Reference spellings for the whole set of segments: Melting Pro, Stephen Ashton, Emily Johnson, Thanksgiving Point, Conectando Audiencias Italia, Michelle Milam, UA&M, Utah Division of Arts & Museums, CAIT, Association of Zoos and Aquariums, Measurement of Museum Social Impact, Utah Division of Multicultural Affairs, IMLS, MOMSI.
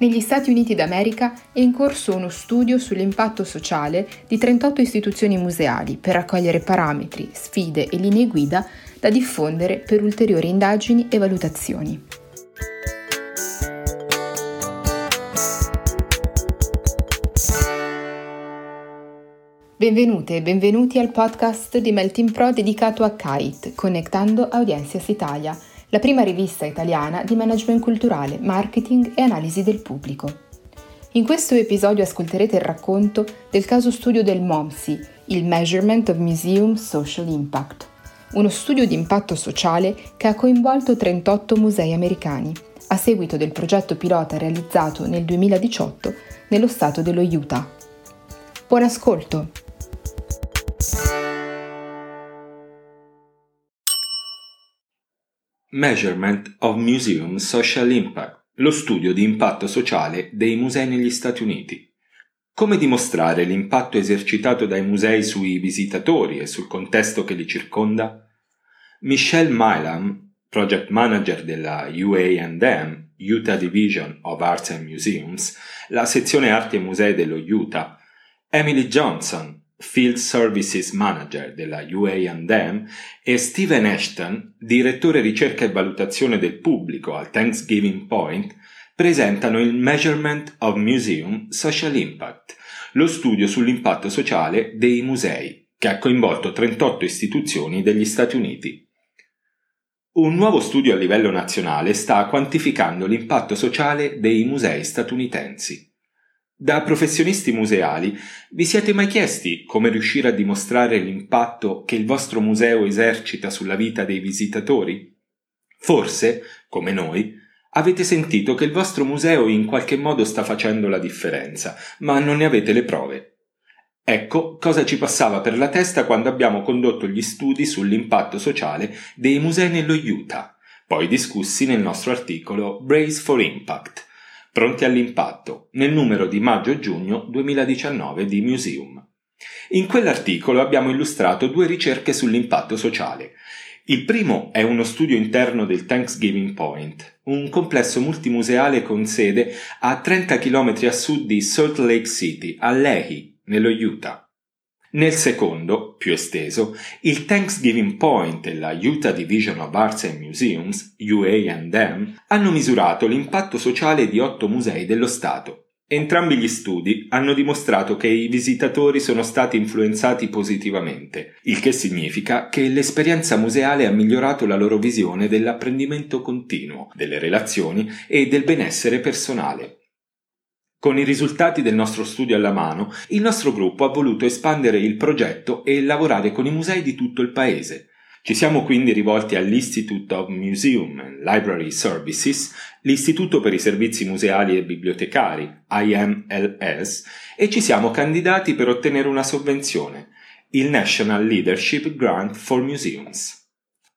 Negli Stati Uniti d'America è in corso uno studio sull'impatto sociale di 38 istituzioni museali per raccogliere parametri, sfide e linee guida da diffondere per ulteriori indagini e valutazioni. Benvenute e benvenuti al podcast di Melting Pro dedicato a CAIT, Conectando Audiencias Italia, la prima rivista italiana di management culturale, marketing e analisi del pubblico. In questo episodio ascolterete il racconto del caso studio del MOMSI, il Measurement of Museum Social Impact, uno studio di impatto sociale che ha coinvolto 38 musei americani, a seguito del progetto pilota realizzato nel 2018 nello stato dello Utah. Buon ascolto! Measurement of Museum Social Impact, lo studio di impatto sociale dei musei negli Stati Uniti. Come dimostrare l'impatto esercitato dai musei sui visitatori e sul contesto che li circonda? Michelle Milam, project manager della UA&M, Utah Division of Arts and Museums, la sezione Arti e Musei dello Utah, Emily Johnson, Field Services Manager della UA&M, e Stephen Ashton, direttore ricerca e valutazione del pubblico al Thanksgiving Point, presentano il Measurement of Museum Social Impact, lo studio sull'impatto sociale dei musei, che ha coinvolto 38 istituzioni degli Stati Uniti. Un nuovo studio a livello nazionale sta quantificando l'impatto sociale dei musei statunitensi. Da professionisti museali, vi siete mai chiesti come riuscire a dimostrare l'impatto che il vostro museo esercita sulla vita dei visitatori? Forse, come noi, avete sentito che il vostro museo in qualche modo sta facendo la differenza, ma non ne avete le prove. Ecco cosa ci passava per la testa quando abbiamo condotto gli studi sull'impatto sociale dei musei nello Utah, poi discussi nel nostro articolo Brace for Impact. Pronti all'impatto, nel numero di maggio-giugno 2019 di Museum. In quell'articolo abbiamo illustrato due ricerche sull'impatto sociale. Il primo è uno studio interno del Thanksgiving Point, un complesso multimuseale con sede a 30 km a sud di Salt Lake City, a Lehi, nello Utah. Nel secondo, più esteso, il Thanksgiving Point e la Utah Division of Arts and Museums, UA&M, hanno misurato l'impatto sociale di 8 musei dello Stato. Entrambi gli studi hanno dimostrato che i visitatori sono stati influenzati positivamente, il che significa che l'esperienza museale ha migliorato la loro visione dell'apprendimento continuo, delle relazioni e del benessere personale. Con i risultati del nostro studio alla mano, il nostro gruppo ha voluto espandere il progetto e lavorare con i musei di tutto il paese. Ci siamo quindi rivolti all'Institute of Museum and Library Services, l'Istituto per i Servizi Museali e Bibliotecari, IMLS, e ci siamo candidati per ottenere una sovvenzione, il National Leadership Grant for Museums.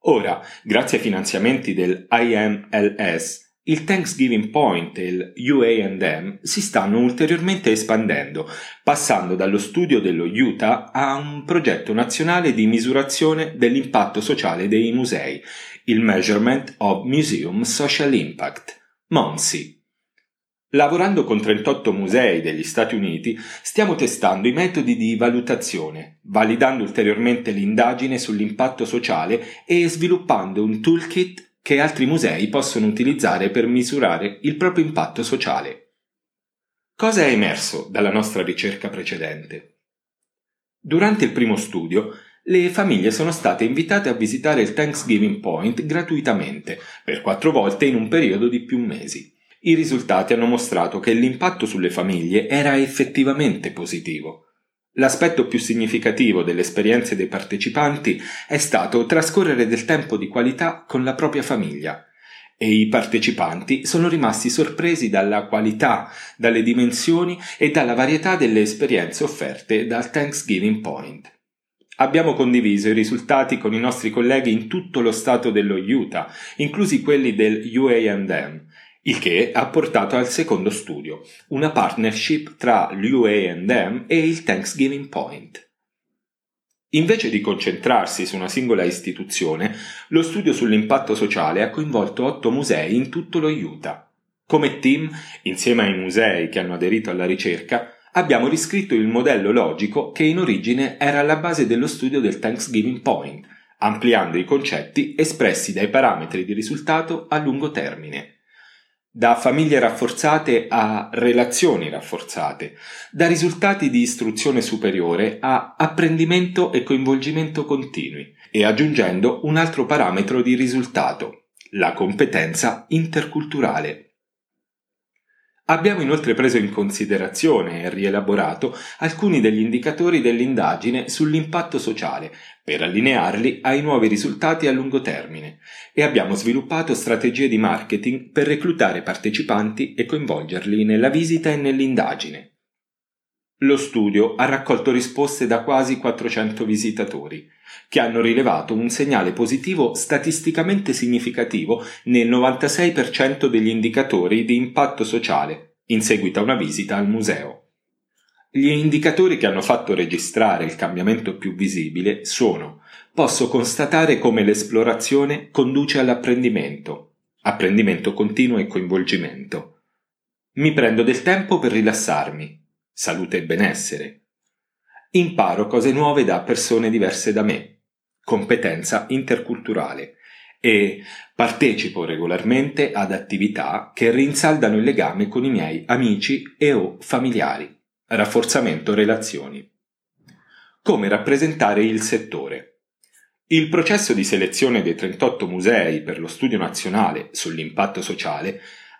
Ora, grazie ai finanziamenti del IMLS, il Thanksgiving Point e il UA&M si stanno ulteriormente espandendo, passando dallo studio dello Utah a un progetto nazionale di misurazione dell'impatto sociale dei musei, il Measurement of Museum Social Impact, MOMSI. Lavorando con 38 musei degli Stati Uniti, stiamo testando i metodi di valutazione, validando ulteriormente l'indagine sull'impatto sociale e sviluppando un toolkit che altri musei possono utilizzare per misurare il proprio impatto sociale. Cosa è emerso dalla nostra ricerca precedente? Durante il primo studio, le famiglie sono state invitate a visitare il Thanksgiving Point gratuitamente, per 4 volte in un periodo di più mesi. I risultati hanno mostrato che l'impatto sulle famiglie era effettivamente positivo. L'aspetto più significativo delle esperienze dei partecipanti è stato trascorrere del tempo di qualità con la propria famiglia, e i partecipanti sono rimasti sorpresi dalla qualità, dalle dimensioni e dalla varietà delle esperienze offerte dal Thanksgiving Point. Abbiamo condiviso i risultati con i nostri colleghi in tutto lo stato dello Utah, inclusi quelli del UA&M, il che ha portato al secondo studio, una partnership tra l'UA&M e il Thanksgiving Point. Invece di concentrarsi su una singola istituzione, lo studio sull'impatto sociale ha coinvolto 8 musei in tutto lo Utah. Come team, insieme ai musei che hanno aderito alla ricerca, abbiamo riscritto il modello logico che in origine era alla base dello studio del Thanksgiving Point, ampliando i concetti espressi dai parametri di risultato a lungo termine. Da famiglie rafforzate a relazioni rafforzate, da risultati di istruzione superiore a apprendimento e coinvolgimento continui, e aggiungendo un altro parametro di risultato, la competenza interculturale. Abbiamo inoltre preso in considerazione e rielaborato alcuni degli indicatori dell'indagine sull'impatto sociale per allinearli ai nuovi risultati a lungo termine e abbiamo sviluppato strategie di marketing per reclutare partecipanti e coinvolgerli nella visita e nell'indagine. Lo studio ha raccolto risposte da quasi 400 visitatori, che hanno rilevato un segnale positivo statisticamente significativo nel 96% degli indicatori di impatto sociale, in seguito a una visita al museo. Gli indicatori che hanno fatto registrare il cambiamento più visibile sono: posso constatare come l'esplorazione conduce all'apprendimento, apprendimento continuo e coinvolgimento. Mi prendo del tempo per rilassarmi. Salute e benessere. Imparo cose nuove da persone diverse da me. Competenza interculturale. E partecipo regolarmente ad attività che rinsaldano il legame con i miei amici e o familiari. Rafforzamento relazioni. Come rappresentare il settore? Il processo di selezione dei 38 musei per lo studio nazionale sull'impatto sociale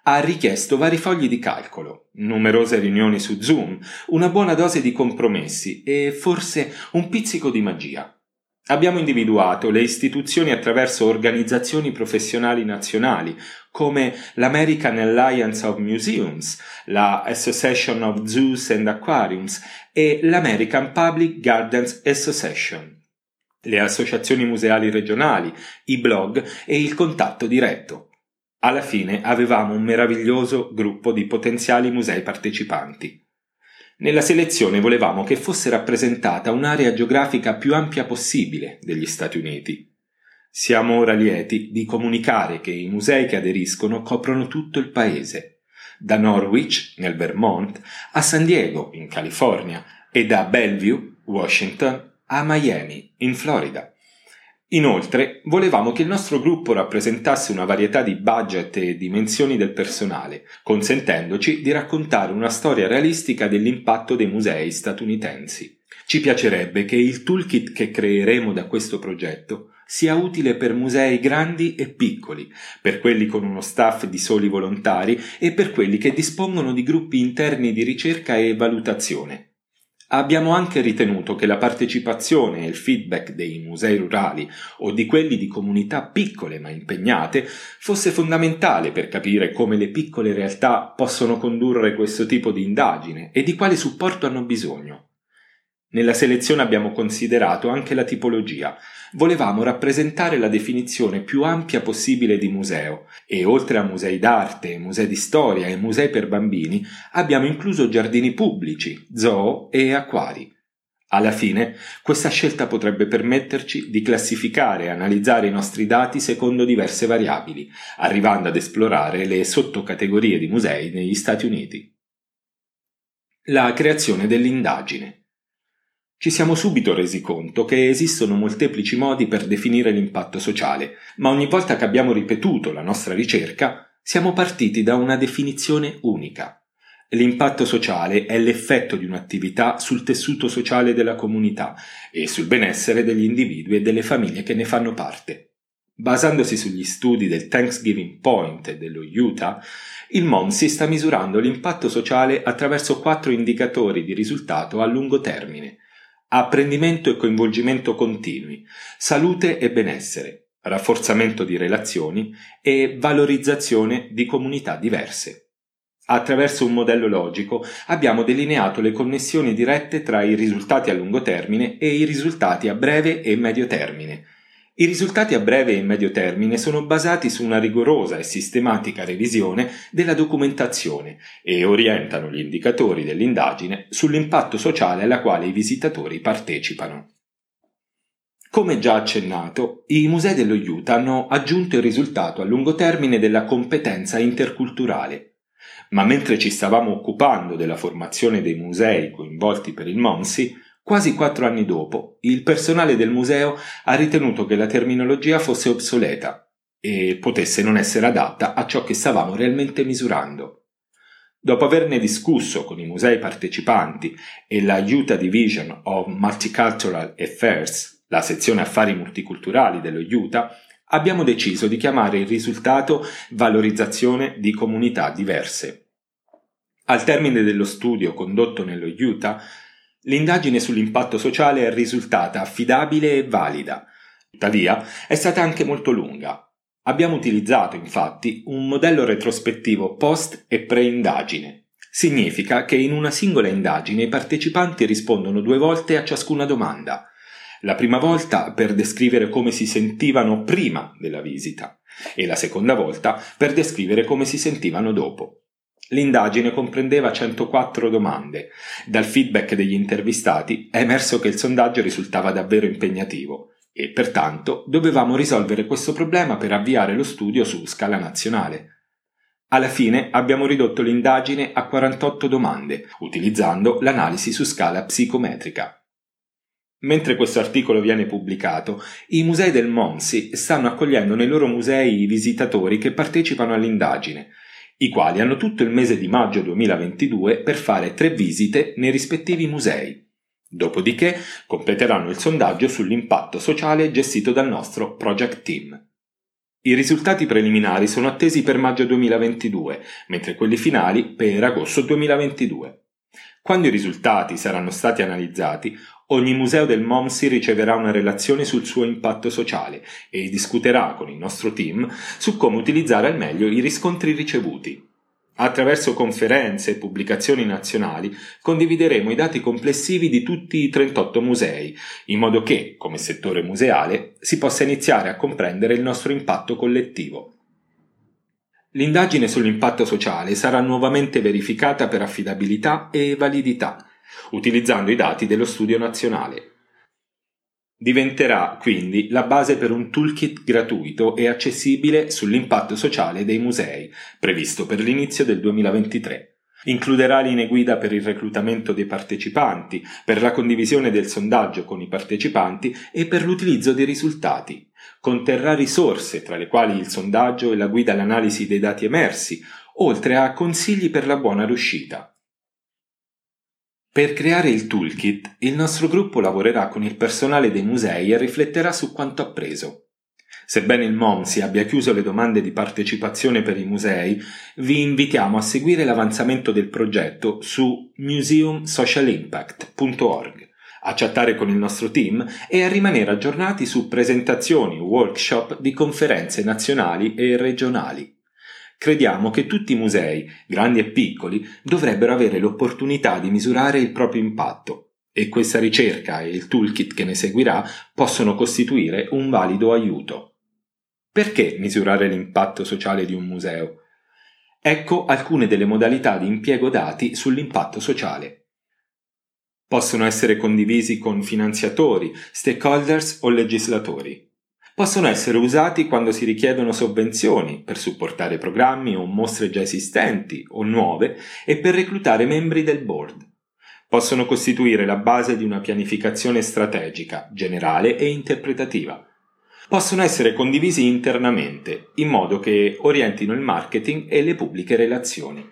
ha richiesto vari fogli di calcolo, numerose riunioni su Zoom, una buona dose di compromessi e forse un pizzico di magia. Abbiamo individuato le istituzioni attraverso organizzazioni professionali nazionali come l'American Alliance of Museums, la Association of Zoos and Aquariums e l'American Public Gardens Association, le associazioni museali regionali, i blog e il contatto diretto. Alla fine avevamo un meraviglioso gruppo di potenziali musei partecipanti. Nella selezione volevamo che fosse rappresentata un'area geografica più ampia possibile degli Stati Uniti. Siamo ora lieti di comunicare che i musei che aderiscono coprono tutto il paese, da Norwich, nel Vermont, a San Diego, in California, e da Bellevue, Washington, a Miami, in Florida. Inoltre, volevamo che il nostro gruppo rappresentasse una varietà di budget e dimensioni del personale, consentendoci di raccontare una storia realistica dell'impatto dei musei statunitensi. Ci piacerebbe che il toolkit che creeremo da questo progetto sia utile per musei grandi e piccoli, per quelli con uno staff di soli volontari e per quelli che dispongono di gruppi interni di ricerca e valutazione. Abbiamo anche ritenuto che la partecipazione e il feedback dei musei rurali o di quelli di comunità piccole ma impegnate fosse fondamentale per capire come le piccole realtà possono condurre questo tipo di indagine e di quale supporto hanno bisogno. Nella selezione abbiamo considerato anche la tipologia. Volevamo rappresentare la definizione più ampia possibile di museo e oltre a musei d'arte, musei di storia e musei per bambini abbiamo incluso giardini pubblici, zoo e acquari. Alla fine, questa scelta potrebbe permetterci di classificare e analizzare i nostri dati secondo diverse variabili, arrivando ad esplorare le sottocategorie di musei negli Stati Uniti. La creazione dell'indagine. Ci siamo subito resi conto che esistono molteplici modi per definire l'impatto sociale, ma ogni volta che abbiamo ripetuto la nostra ricerca, siamo partiti da una definizione unica. L'impatto sociale è l'effetto di un'attività sul tessuto sociale della comunità e sul benessere degli individui e delle famiglie che ne fanno parte. Basandosi sugli studi del Thanksgiving Point e dello Utah, il MOMSI sta misurando l'impatto sociale attraverso 4 indicatori di risultato a lungo termine: apprendimento e coinvolgimento continui, salute e benessere, rafforzamento di relazioni e valorizzazione di comunità diverse. Attraverso un modello logico abbiamo delineato le connessioni dirette tra i risultati a lungo termine e i risultati a breve e medio termine. I risultati a breve e medio termine sono basati su una rigorosa e sistematica revisione della documentazione e orientano gli indicatori dell'indagine sull'impatto sociale alla quale i visitatori partecipano. Come già accennato, i musei dello Utah hanno aggiunto il risultato a lungo termine della competenza interculturale. Ma mentre ci stavamo occupando della formazione dei musei coinvolti per il MOMSI, quasi 4 anni dopo, il personale del museo ha ritenuto che la terminologia fosse obsoleta e potesse non essere adatta a ciò che stavamo realmente misurando. Dopo averne discusso con i musei partecipanti e la Utah Division of Multicultural Affairs, la sezione affari multiculturali dello Utah, abbiamo deciso di chiamare il risultato valorizzazione di comunità diverse. Al termine dello studio condotto nello Utah, l'indagine sull'impatto sociale è risultata affidabile e valida, tuttavia è stata anche molto lunga. Abbiamo utilizzato, infatti, un modello retrospettivo post e pre-indagine. Significa che in una singola indagine i partecipanti rispondono 2 volte a ciascuna domanda. La prima volta per descrivere come si sentivano prima della visita e la seconda volta per descrivere come si sentivano dopo. L'indagine comprendeva 104 domande. Dal feedback degli intervistati è emerso che il sondaggio risultava davvero impegnativo. E pertanto dovevamo risolvere questo problema per avviare lo studio su scala nazionale. Alla fine abbiamo ridotto l'indagine a 48 domande, utilizzando l'analisi su scala psicometrica. Mentre questo articolo viene pubblicato, i musei del MOMSI stanno accogliendo nei loro musei i visitatori che partecipano all'indagine, i quali hanno tutto il mese di maggio 2022 per fare 3 visite nei rispettivi musei. Dopodiché completeranno il sondaggio sull'impatto sociale gestito dal nostro project team. I risultati preliminari sono attesi per maggio 2022, mentre quelli finali per agosto 2022. Quando i risultati saranno stati analizzati, ogni museo del MOMSI riceverà una relazione sul suo impatto sociale e discuterà con il nostro team su come utilizzare al meglio i riscontri ricevuti. Attraverso conferenze e pubblicazioni nazionali condivideremo i dati complessivi di tutti i 38 musei, in modo che, come settore museale, si possa iniziare a comprendere il nostro impatto collettivo. L'indagine sull'impatto sociale sarà nuovamente verificata per affidabilità e validità, utilizzando i dati dello studio nazionale. Diventerà quindi la base per un toolkit gratuito e accessibile sull'impatto sociale dei musei, previsto per l'inizio del 2023. Includerà linee guida per il reclutamento dei partecipanti, per la condivisione del sondaggio con i partecipanti e per l'utilizzo dei risultati. Conterrà risorse, tra le quali il sondaggio e la guida all'analisi dei dati emersi, oltre a consigli per la buona riuscita. Per creare il toolkit, il nostro gruppo lavorerà con il personale dei musei e rifletterà su quanto appreso. Sebbene il MOMSI abbia chiuso le domande di partecipazione per i musei, vi invitiamo a seguire l'avanzamento del progetto su museumsocialimpact.org, a chattare con il nostro team e a rimanere aggiornati su presentazioni, workshop di conferenze nazionali e regionali. Crediamo che tutti i musei, grandi e piccoli, dovrebbero avere l'opportunità di misurare il proprio impatto, e questa ricerca e il toolkit che ne seguirà possono costituire un valido aiuto. Perché misurare l'impatto sociale di un museo? Ecco alcune delle modalità di impiego dati sull'impatto sociale. Possono essere condivisi con finanziatori, stakeholders o legislatori. Possono essere usati quando si richiedono sovvenzioni per supportare programmi o mostre già esistenti o nuove e per reclutare membri del board. Possono costituire la base di una pianificazione strategica, generale e interpretativa. Possono essere condivisi internamente, in modo che orientino il marketing e le pubbliche relazioni.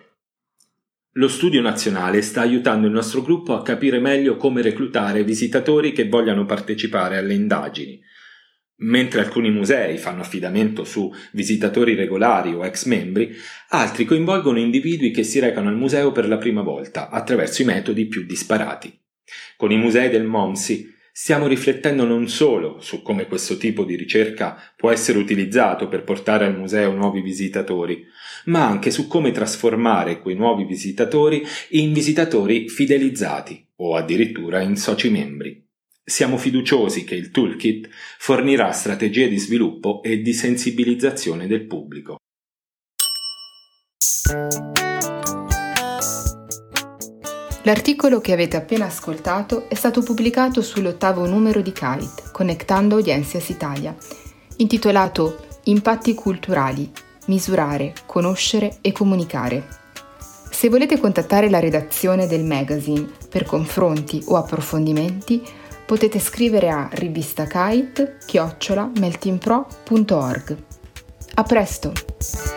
Lo studio nazionale sta aiutando il nostro gruppo a capire meglio come reclutare visitatori che vogliano partecipare alle indagini. Mentre alcuni musei fanno affidamento su visitatori regolari o ex membri, altri coinvolgono individui che si recano al museo per la prima volta attraverso i metodi più disparati. Con i musei del MOMSI stiamo riflettendo non solo su come questo tipo di ricerca può essere utilizzato per portare al museo nuovi visitatori, ma anche su come trasformare quei nuovi visitatori in visitatori fidelizzati o addirittura in soci membri. Siamo fiduciosi che il toolkit fornirà strategie di sviluppo e di sensibilizzazione del pubblico. L'articolo che avete appena ascoltato è stato pubblicato sull'8° numero di CAIT, Conectando Audiencias Italia, intitolato Impatti culturali, misurare, conoscere e comunicare. Se volete contattare la redazione del magazine per confronti o approfondimenti, potete scrivere a rivistacait@meltingpro.org. A presto!